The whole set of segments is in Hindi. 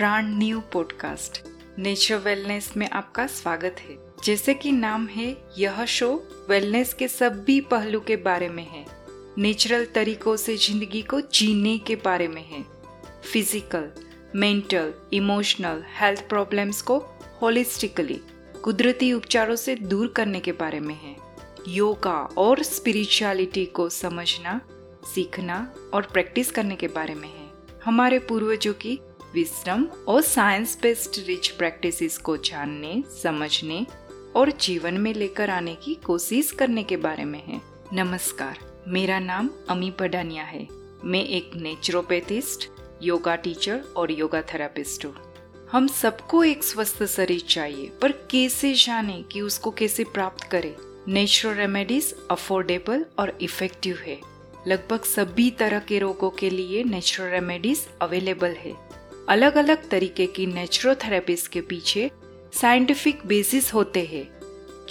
Brand new podcast nature wellness में आपका स्वागत है। जैसे कि नाम है, यह शो वेलनेस के सभी पहलू के बारे में है। नेचुरल तरीकों से जिंदगी को जीने के बारे में है। Physical, mental, emotional health problems को होलिस्टिकली कुदरती उपचारों से दूर करने के बारे में है। योगा और स्पिरिचुअलिटी को समझना, सीखना और प्रैक्टिस करने के बारे में है। हमारे पूर्वजों की विस्डम और साइंस बेस्ड रिच प्रैक्टिसेस को जानने, समझने और जीवन में लेकर आने की कोशिश करने के बारे में है। नमस्कार, मेरा नाम अमी पडानिया है। मैं एक नेचुरोपैथिस्ट, योगा टीचर और योगा थेरेपिस्ट हूँ। हम सबको एक स्वस्थ शरीर चाहिए, पर कैसे जाने कि उसको कैसे प्राप्त करें। नेचुरल रेमेडीज अफोर्डेबल और इफेक्टिव है। लगभग सभी तरह के रोगों के लिए नेचुरल रेमेडीज अवेलेबल है। अलग अलग तरीके की नेचुरोथेरेपीज के पीछे साइंटिफिक बेसिस होते हैं।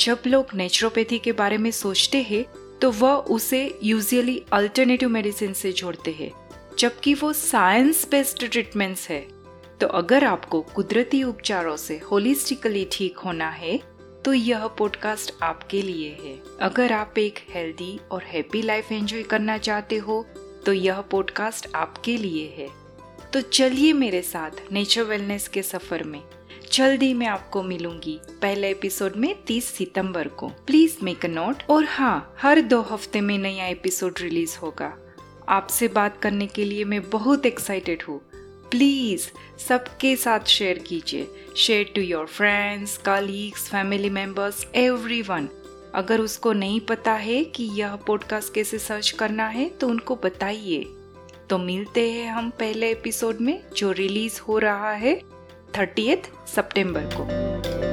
जब लोग नेचुरोपैथी के बारे में सोचते हैं तो वह उसे यूजुअली अल्टरनेटिव मेडिसिन से जोड़ते हैं, जबकि वो साइंस बेस्ड ट्रीटमेंट्स है। तो अगर आपको कुदरती उपचारों से होलिस्टिकली ठीक होना है तो यह पॉडकास्ट आपके लिए है। अगर आप एक हेल्दी और हैप्पी लाइफ एंजॉय करना चाहते हो तो यह पॉडकास्ट आपके लिए है। तो चलिए मेरे साथ नेचर वेलनेस के सफर में। जल्दी मैं आपको मिलूंगी पहले एपिसोड में 30 सितंबर को। Please make a note. और हाँ, हर 2 हफ्ते में नया एपिसोड रिलीज होगा। आपसे बात करने के लिए मैं बहुत एक्साइटेड हूँ। प्लीज सबके साथ शेयर कीजिए। Share to your friends, colleagues, family members, everyone. अगर उसको नहीं पता है कि यह पॉडकास्ट कैसे सर्च करना है तो उनको बताइए। तो मिलते हैं हम पहले एपिसोड में, जो रिलीज हो रहा है 30 सितंबर को।